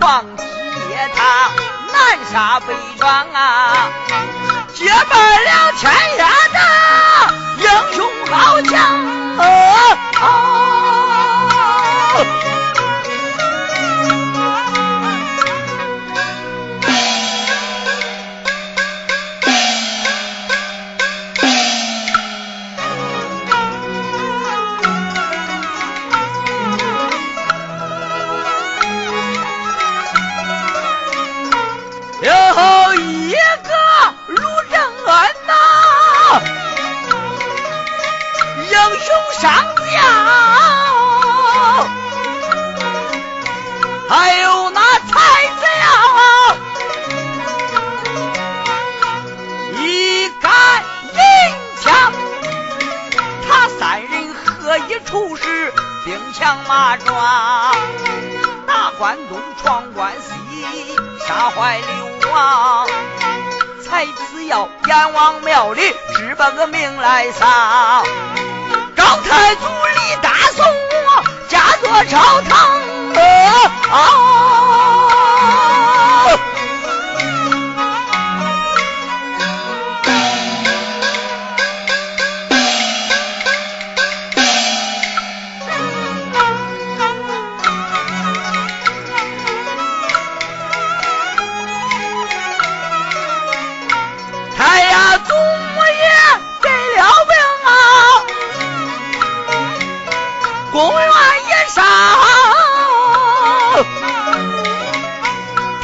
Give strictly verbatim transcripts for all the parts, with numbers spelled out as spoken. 放弃也他南沙北闯啊，结拜了天涯的英雄豪强啊！哦哦上吊，还有那太子呀，一杆银枪，他三人合一处是兵强马壮，大关东闯关西，杀坏刘王，才子要阎王庙里只把个命来丧。老太祖李大宋驾坐朝堂、啊啊、太呀祖母也得了病啊，公园一上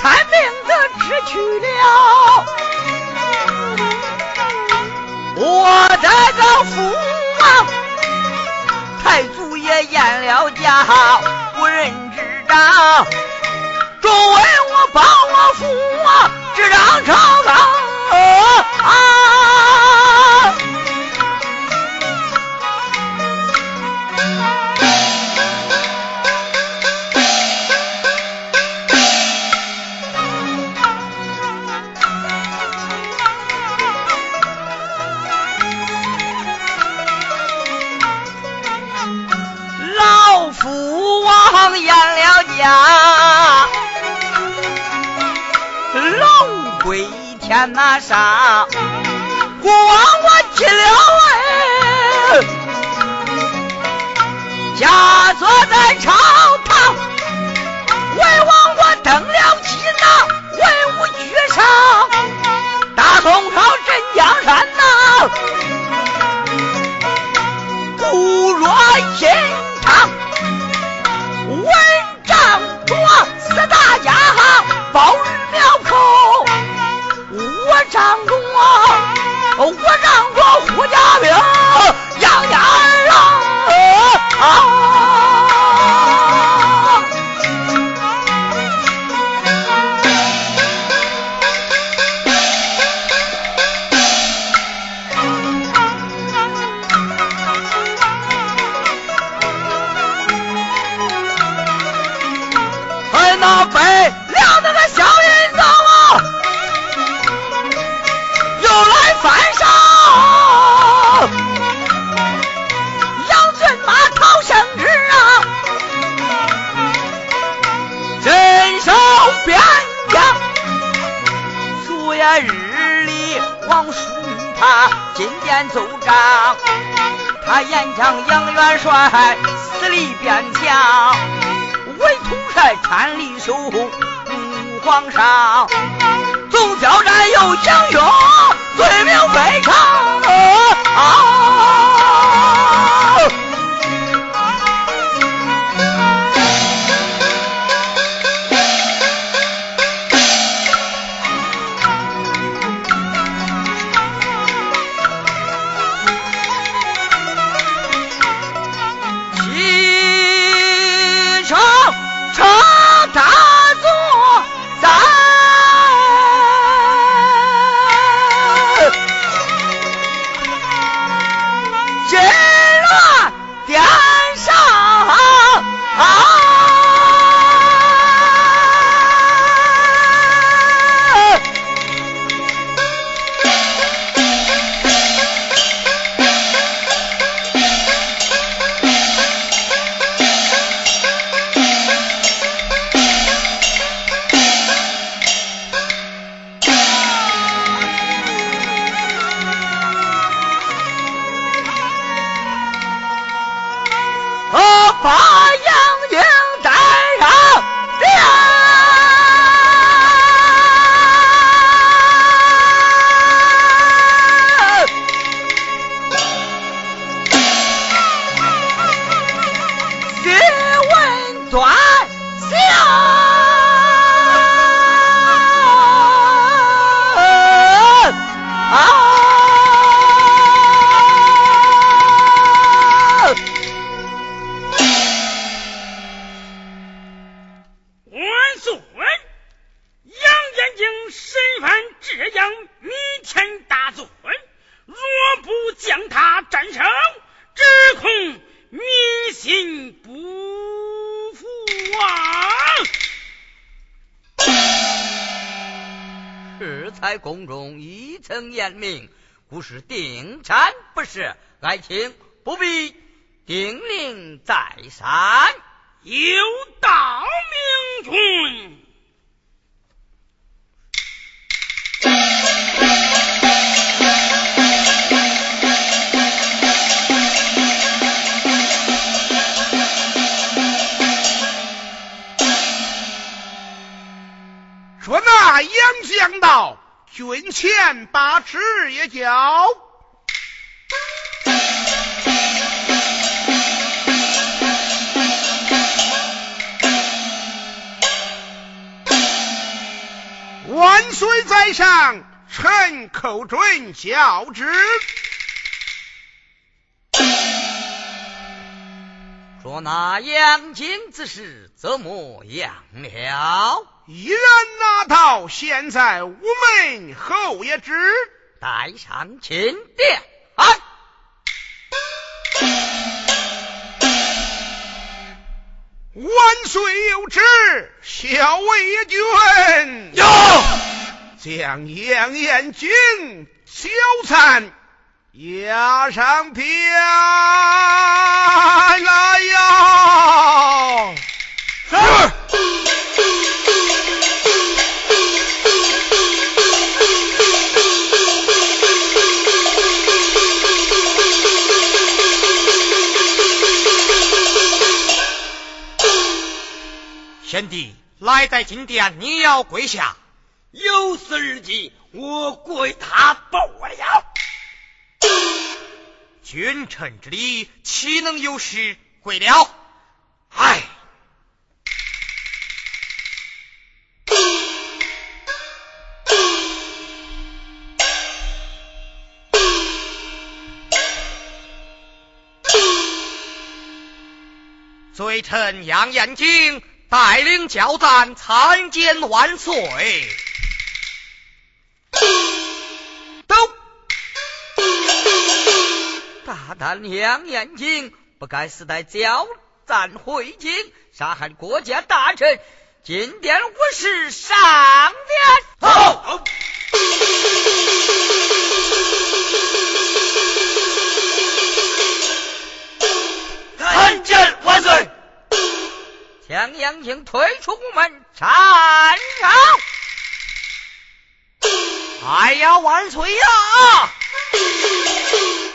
探病的只去了我的丈夫啊，太祖也演了家无人知道，周围我帮我父啊执掌朝纲啊，龙归天那上国王我起了位，假坐在朝堂为王我等了起那威武绝上，大宋朝镇江山呐不若银堂，文章卓四大家保日庙口，我掌中啊，我掌中胡家兵杨家郎啊。日里王叔他金殿奏章，他演讲杨元帅死里边墙，为统帅禅立守护皇上，总挑战又英勇罪名非常啊！将他战胜，只恐民心不服啊！适才宫中已曾严明，故事定产不是，爱卿不必定令在山。有道明君。说那杨将道，军前把持也叫万岁在上，臣口准教之。说那杨金之事怎么样了？一人拿到，现在无门后也知，带上秦殿。哎，万岁有旨，校尉军有将杨延军纠缠押上天来呀！是。贤弟，来在金殿，你要跪下。有此日计，我跪他不了。君臣之礼，岂能有失？跪了。唉，罪臣杨延经带领交战，参见万岁。都大胆杨延经，不该死在交战会京，杀害国家大臣，今天我是上殿。好、哦。参见万岁。将杨经推出宫门，斩首！哎呀，万岁呀！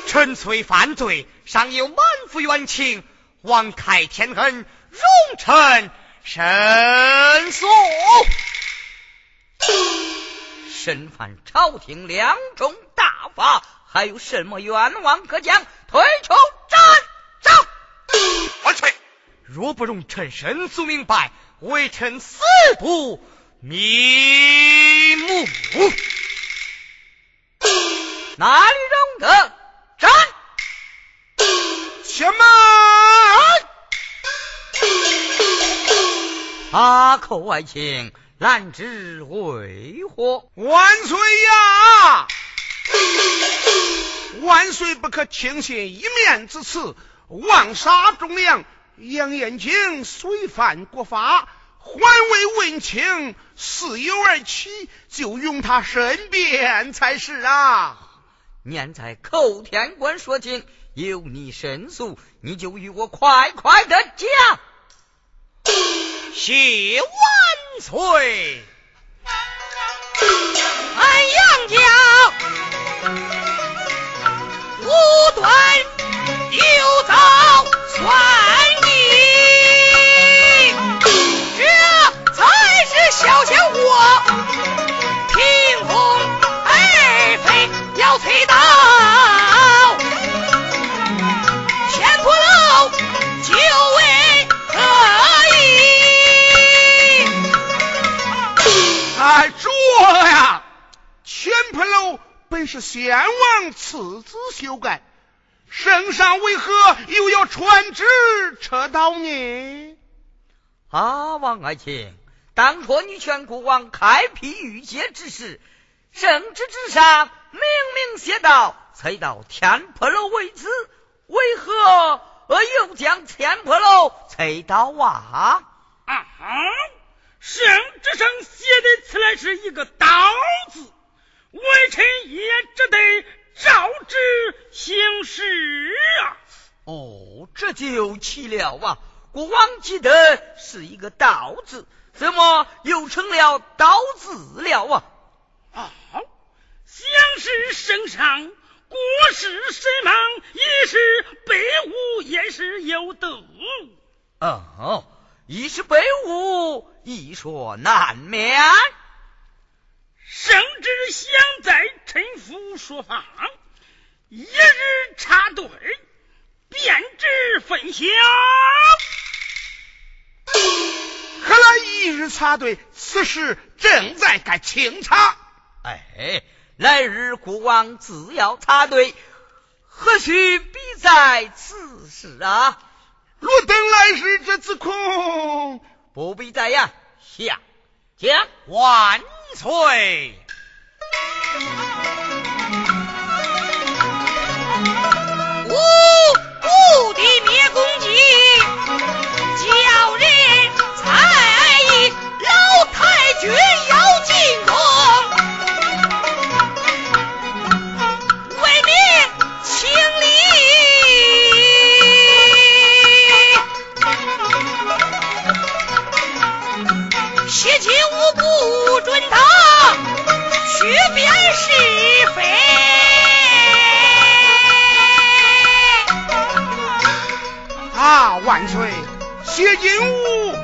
臣虽犯罪，尚有满腹冤情，望开天恩，容臣申诉。身犯朝廷两种大法，还有什么冤枉可讲？推出斩首！万岁！若不容臣神速明白，微臣死不瞑目。哪里容得？斩！什么？阿寇爱卿，难知为何？万岁呀！万岁不可轻信一面之词，妄杀忠良。杨延经虽犯国法，还未问情，似有而起，就用他身边才是啊！念在寇天官说情，有你申诉，你就与我快快的讲。谢万岁！俺杨家无端有遭算。小心我凭空而飞，要推倒前不漏，就为何意啊？这呀，前不漏本是先王赐字修改，圣上为何又要传旨扯到你啊？王爱卿，当初女权国王开辟御界之事，圣旨之上明明写道才到天坡楼为止，为何又将天坡楼才到啊？啊哈，圣旨上写的此来是一个刀字，微臣也只得照之行事啊。哦，这就奇了啊，国王记得是一个刀字，怎么又成了刀字了啊？啊，乡试圣上，国事身忙，一是卑污，也是有德。哦，一是卑污，一说难免。圣旨想在臣服说法，一日插队，便知分晓。看来一日插队，此事正在该清查。哎，来日国王自要插队，何须必在此时啊？若等来日这自空，不必在呀。下将万岁。无故的灭公鸡，叫人才艺老太君要进宫。学习无不准他区别是非，啊万岁！谢金吾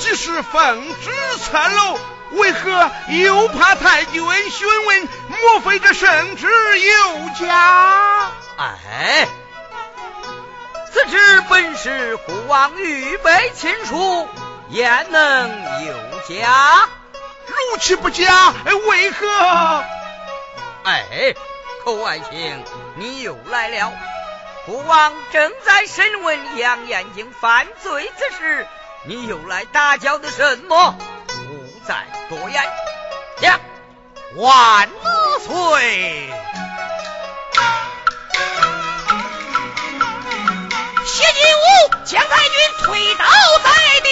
只是奉旨参漏，为何又怕太君询问？莫非这圣旨有假？哎，此旨本是国王御备亲书，焉能有假？如其不假，为何？哎，寇爱卿，你又来了。国王正在审问杨延景犯罪之事，你又来打搅的什么？不再多言。将万岁！谢金吾将太君推倒在地，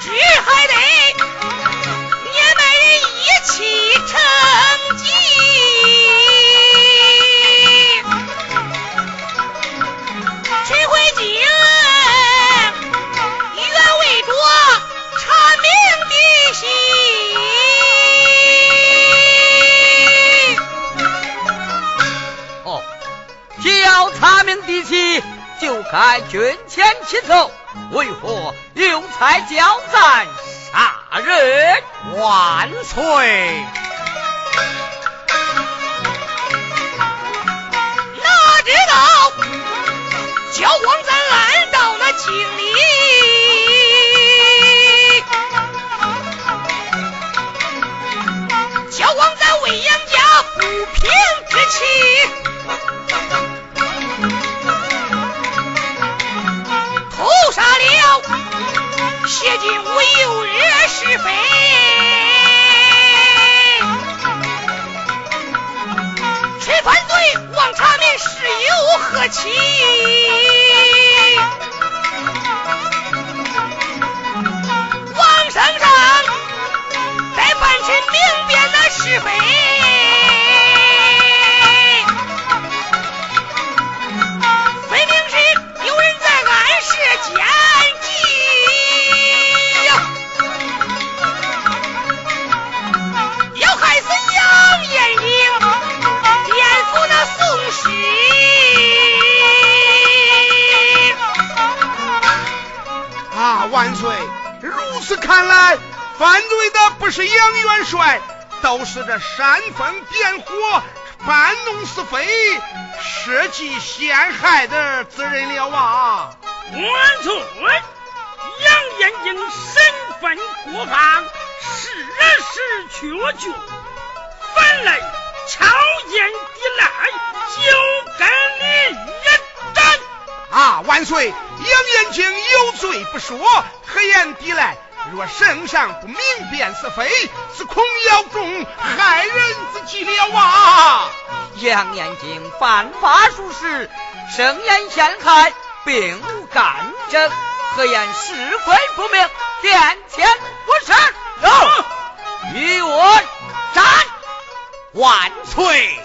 只还得你们一起成绩。陈慧景愿为着查明的心。既要查明底细，就该捐钱起奏，为何又才交战杀人？万岁！哪知道交往在暗道那经理，交往在魏阳家不平之气，屠杀了谢金吾，有惹是非。谁犯罪，望查明事由何起。王圣上在办事明辨那是非，分明是有人在暗示奸计，要害死杨延景，颠覆那宋史。啊，万岁！如此看来，反对的不是杨元帅，倒是这煽风点火、搬弄是非、设计陷害的之人了啊！万岁！杨延景身犯国法，事实确据，反来朝延抵赖，就该立一斩。啊，万岁！杨延景有罪不说，何言抵赖？若圣上不明辨是非，是恐妖众害人之极了啊！杨延景犯法属实，声言陷害，并无干政，何言是非不明，殿前不审。走，与我斩！万岁！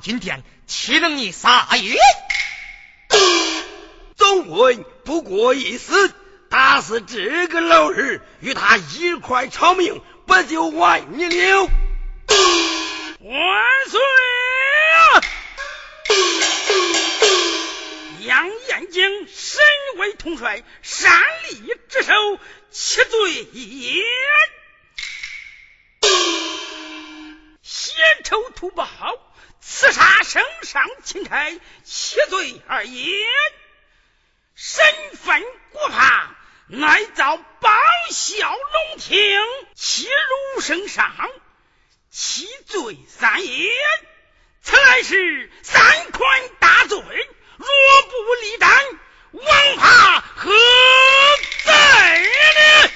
今天岂能你撒野？总文不过一死，打死这个老人，与他一块偿命，不就完你了？万岁啊！杨延景身为统帅，山里之首，其罪也血仇图报。刺杀圣上钦差，其罪而已。身份过怕，乃遭报效龙庭，欺辱圣上，其罪三也。此乃是三款大罪，若不立斩，枉怕何在呢？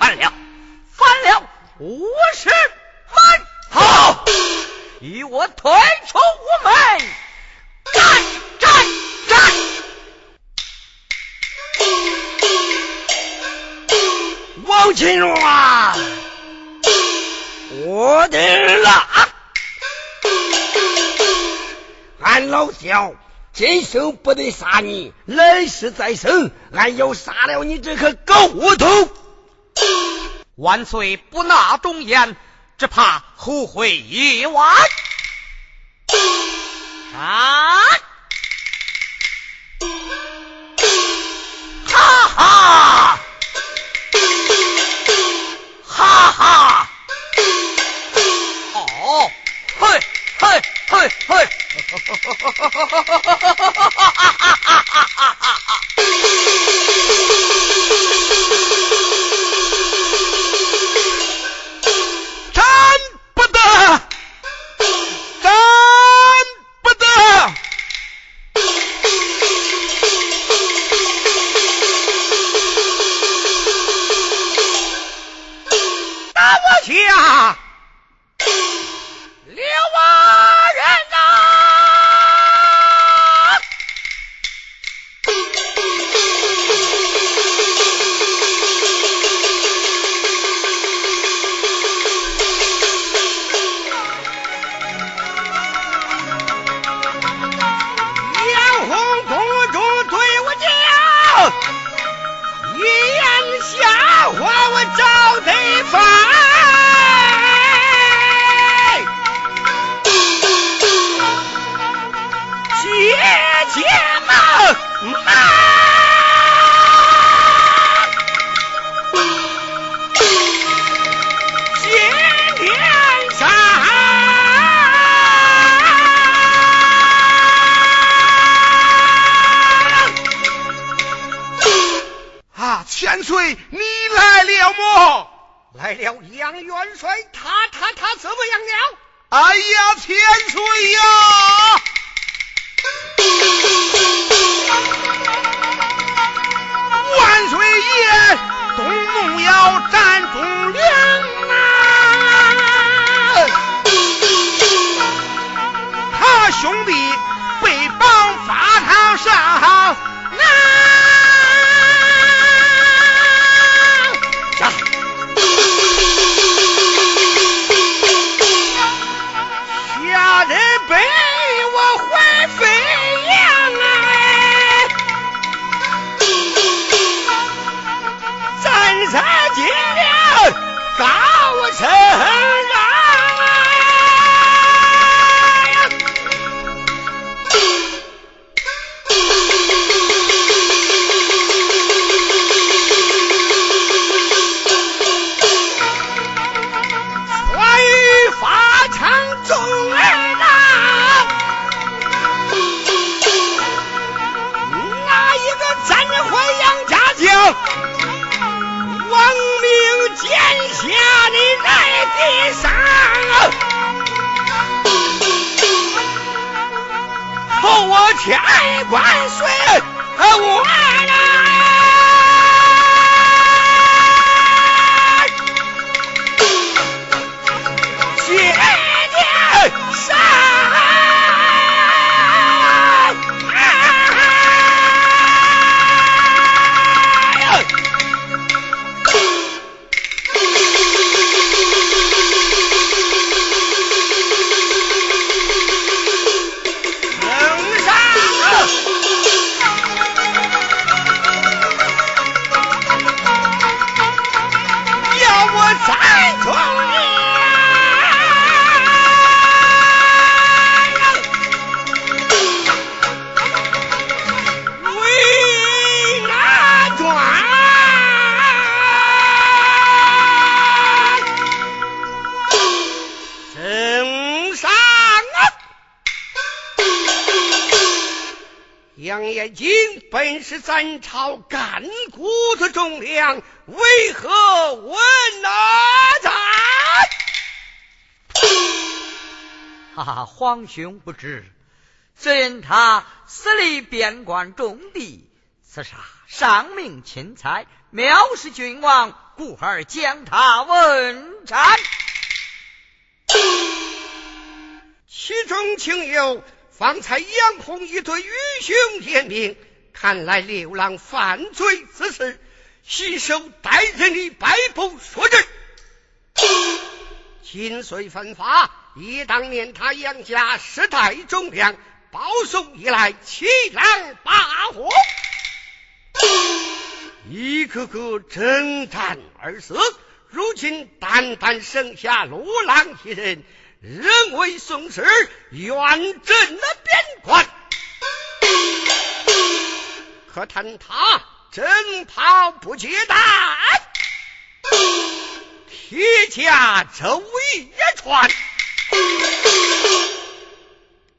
反了，反了，五十万！好，与我退出午门，战战战！王钦若啊，我的啦！俺老小今生不得杀你，来世再生，俺要杀了你这颗狗窝头！万岁，不纳忠言。只怕后悔已晚。啊！哈哈！哈哈！哦，嘿，嘿，嘿，嘿！皇兄不知，朕他私立边关重地，刺杀上命钦差，藐视君王，故而将他问斩。其中情由，方才杨洪一对愚兄点明，看来刘郎犯罪之事，信守待人的白布所证。今虽犯法，以当年他杨家世代忠良，保送以来欺狼霸虎，一个个征战而死，如今单单剩下陆郎一人，仍为宋时远镇了边关。可叹他征讨不决断，铁甲周易一传，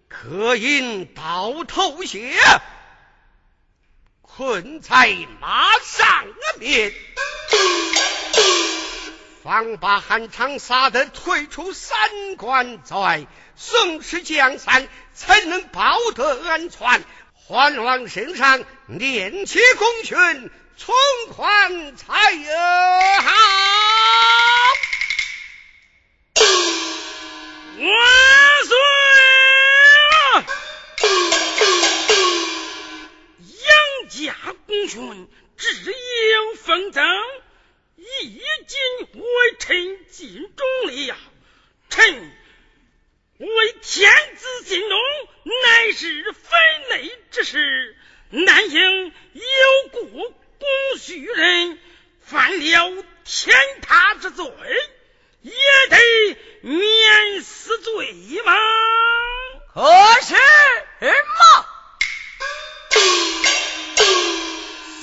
可因倒头血，困在马上面，方把韩长沙的退出三关在宋时江山，才能保得安全。还往身上撵起功勋，存款才有好。万岁！杨家功勋只有纷争，已经为臣尽忠了。臣为天子尽忠，乃是分内之事，难应有故公许人犯了天塌之罪，也得免死罪吗？可是嘛，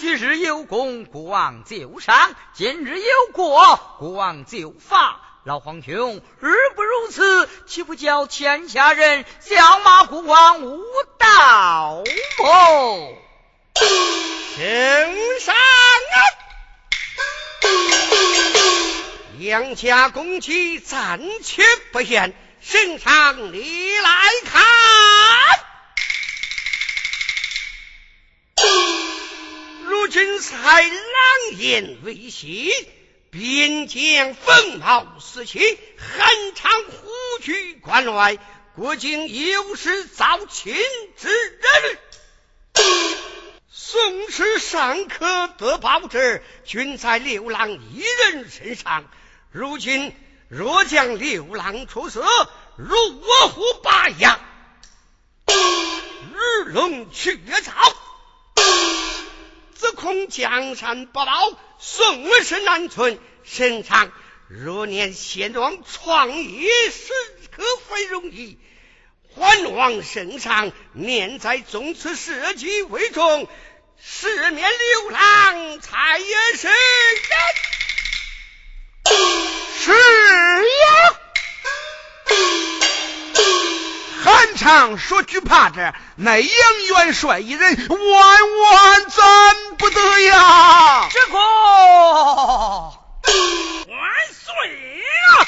昔日有功，国王就赏；今日有过，国王就罚。老皇兄，日不如此，岂不叫天下人笑骂国王无道么？圣上啊，杨家公戚暂且不言，圣上你来看。如今才狼烟未息，边疆风貌四起，寒长虎踞关外，国境有时遭秦之人。宋时尚可得报之，均在刘郎一人身上。如今若将刘郎处死，入我虎霸阳，日龙去也早，自恐江山不保，宋时难存。身上若念贤王创业，是可非容易。还望圣上念在宗祠社稷为重，赦免刘郎才也是人。是呀，韩常所惧怕者，乃杨元帅一人，万万赞不得呀！这个万岁啊！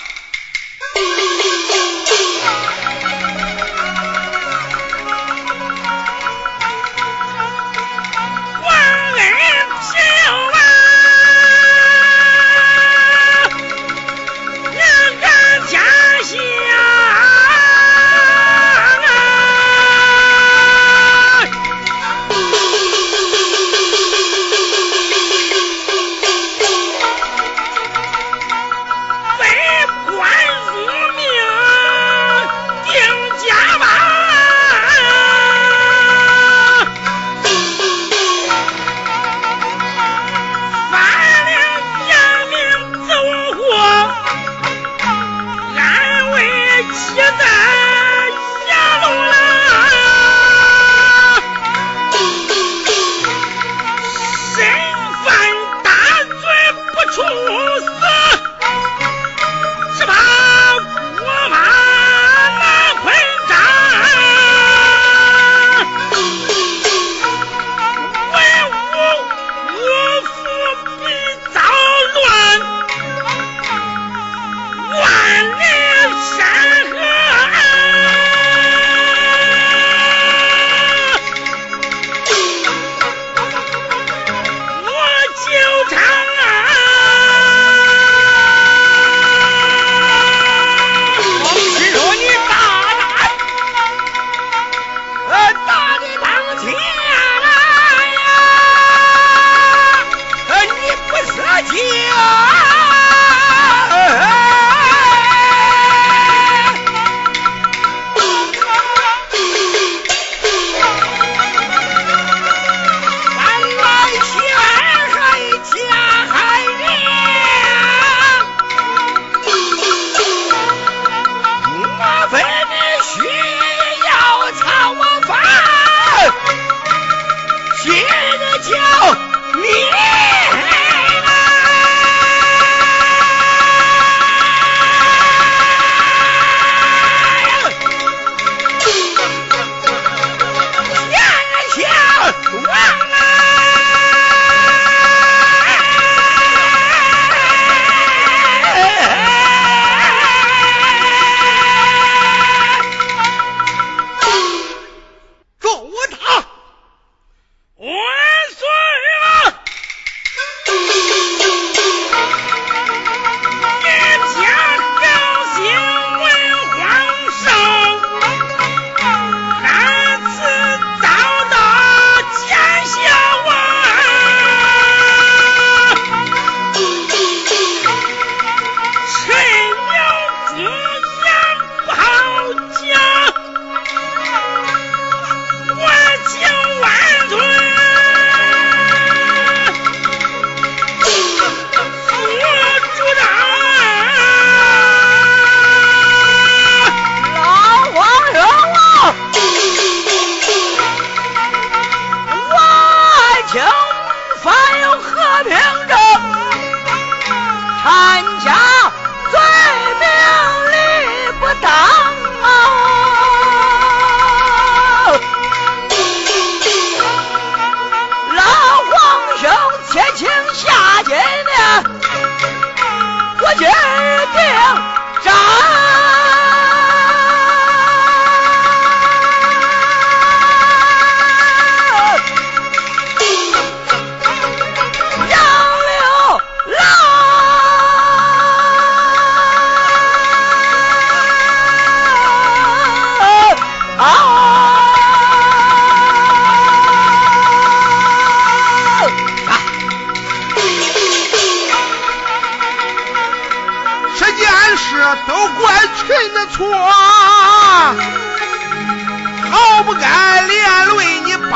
的错，好不该连累你八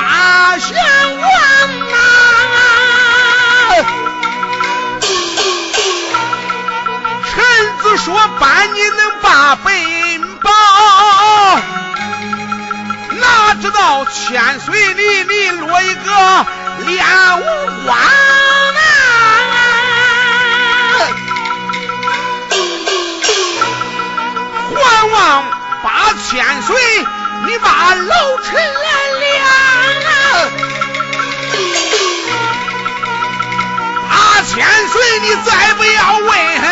旬官呐。臣子说办你能把本报，哪知道千岁里里落一个脸无光啊。还望八千岁你把老臣来量啊。八千岁你再不要问啊，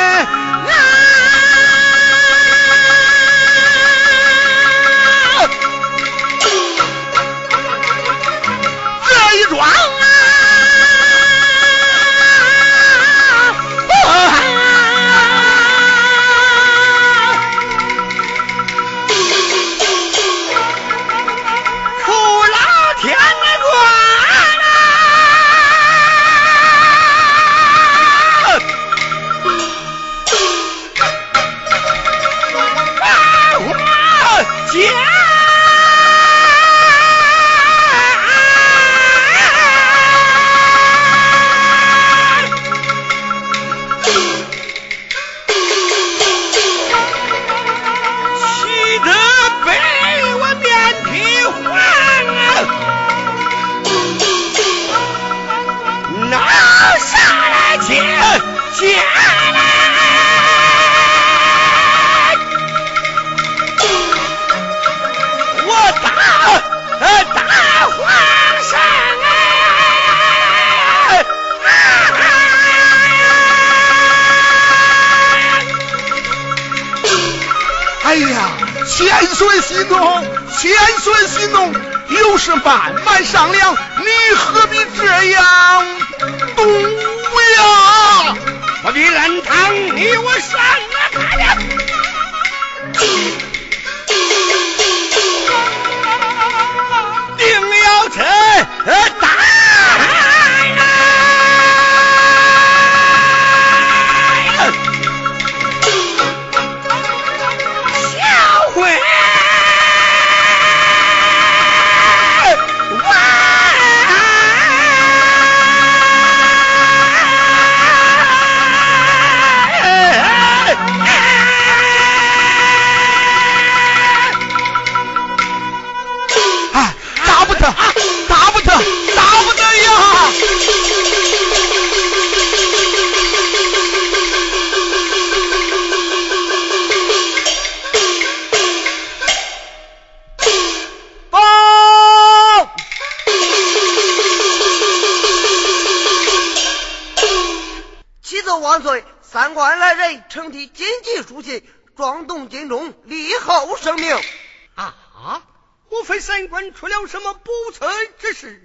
出了什么不测之事？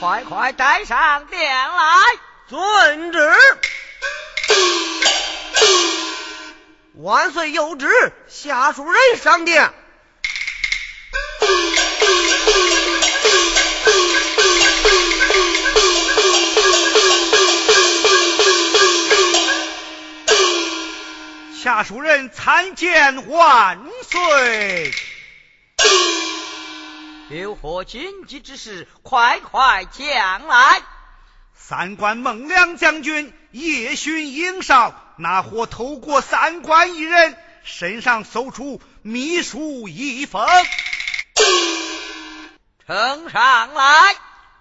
快快带上殿来，遵旨。万岁有旨，下属人上殿。下属人参见万岁。有何紧急之事，快快讲来。三关孟良将军夜巡营哨，那伙偷过三关一人，身上搜出秘书一封，呈上来。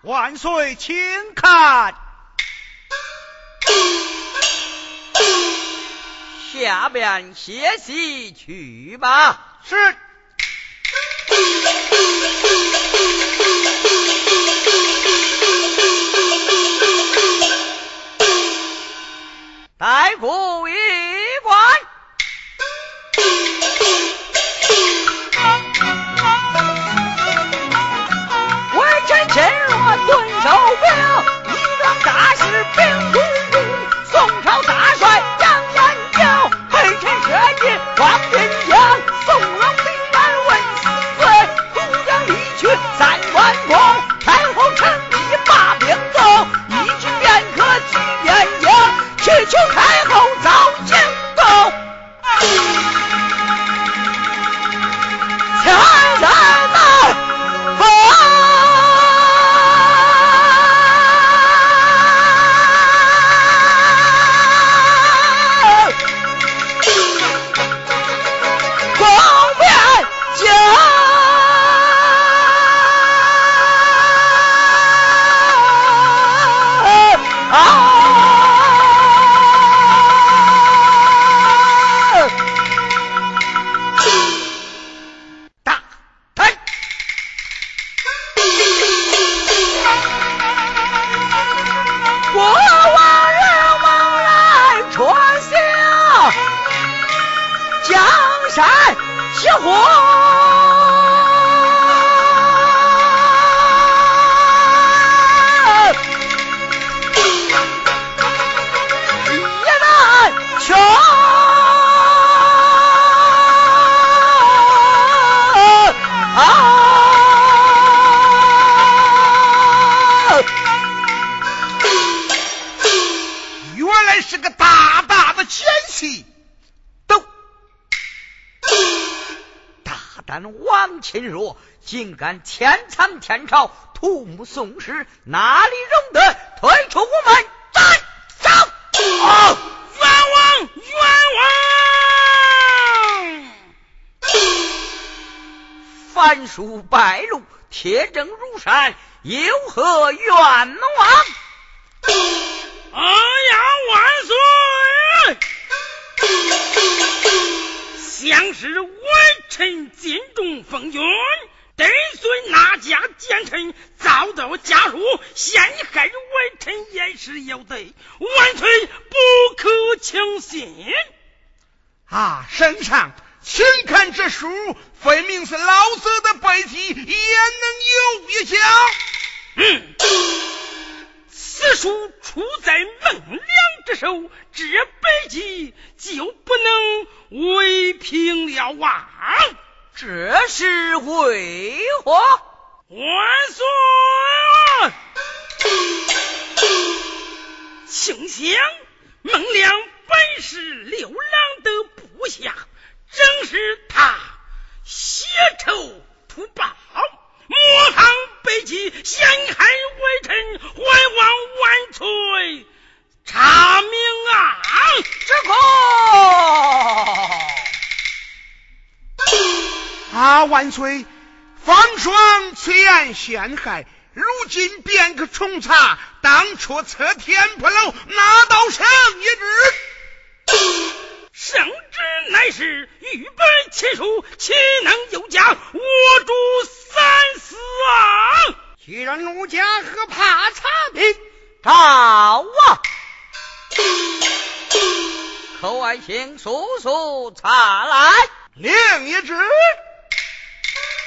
万岁请看。下面歇息去吧。是。逮捕一官。微臣前我蹲守镖，一庄大事兵卒兵，宋朝大帅杨延昭，黑臣设计黄金枪，宋龙兵。竟敢前参天朝，土木宋时，哪里容得？退出午门，斩首！哦，冤枉，冤枉！凡书败露，铁证如山，有何冤枉？哎呀，万岁！想是微臣尽忠奉君。贼孙哪家奸臣遭到家属陷害，微臣也是有罪，万岁不可轻信啊！圣上，请看这书，分明是老色的背题，也能有蹩脚。嗯，此书出在孟良之手，这背题就不能为凭了啊！这是为何？万岁！请想，孟良本是刘郎的部下，正是他血仇图报，莫行背弃，陷害微臣，还望万岁查明啊！这个。啊！万岁，方双虽然陷害，如今变个重查，当初测天不漏，拿到圣一旨，圣旨乃是御本亲书，岂能有假？我主三思啊！既然奴家何怕查明？到啊！寇爱卿速速查来，另一旨。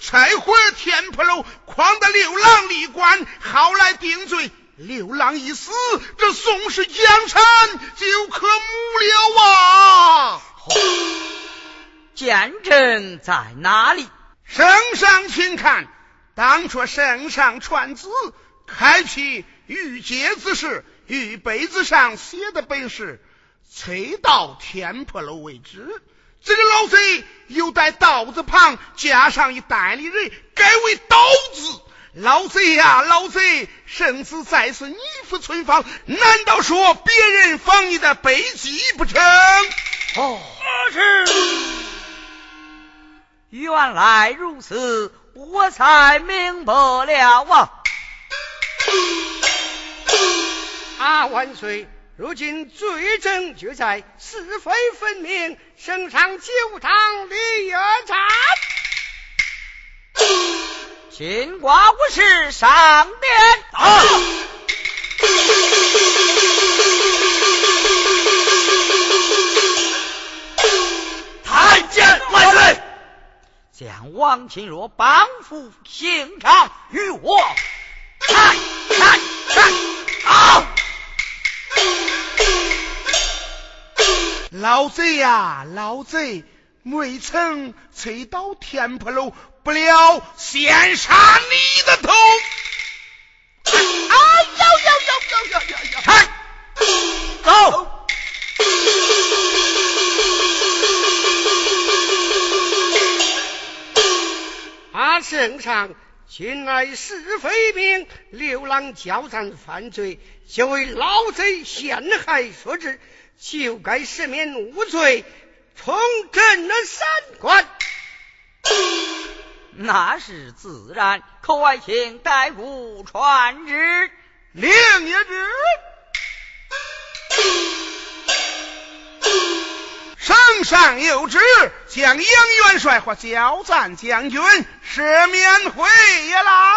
拆毁天婆楼，诓得刘郎立官，好来定罪。刘郎一死，这宋氏江山就可没了啊！见证在哪里？圣上请看，当初圣上传旨开辟御界之事，御碑子上写的本是催到天破楼为止，这个老贼又在刀字旁加上一代理人，改为刀字。老贼呀、啊、老贼，圣旨在此，你不存放，难道说别人放你的背脊不成？哦，是，原来如此，我才明白了啊！啊，万岁！如今罪证俱在，是非分明，圣上就堂理有斩。秦寡武士上殿。啊！参见万岁！将王钦若绑赴刑场，与我看看看好。老贼呀、啊、老贼，未曾催到天婆楼，不料先杀你的头。啊！要要要要要要要！看，走。啊！圣上，近来是非命，刘郎交战犯罪，就为老贼陷害所致，就该赦免无罪，重振了三观。那是自然，寇爱卿待吾传旨，令也旨。圣上有旨，将英元帅和交战将军赦免回也来。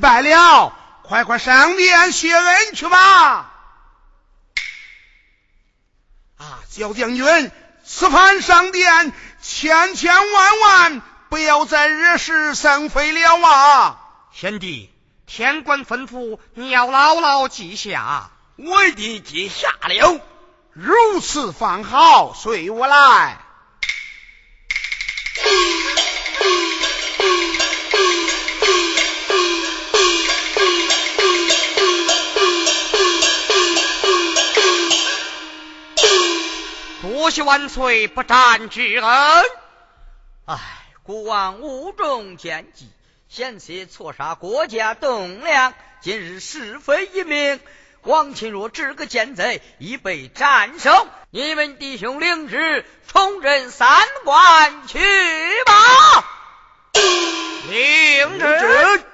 拜了，快快上殿谢恩去吧！啊，焦将军，此番上殿，千千万万不要再惹是生非了啊！贤弟，天官吩咐，你要牢牢记下。我一定记下了。如此方好，随我来。多谢万岁不战之恩。唉，孤王无中见计，险些错杀国家栋梁，今日是非已明，王钦若这个奸贼已被斩首，你们弟兄领旨重振三关去吧。领旨。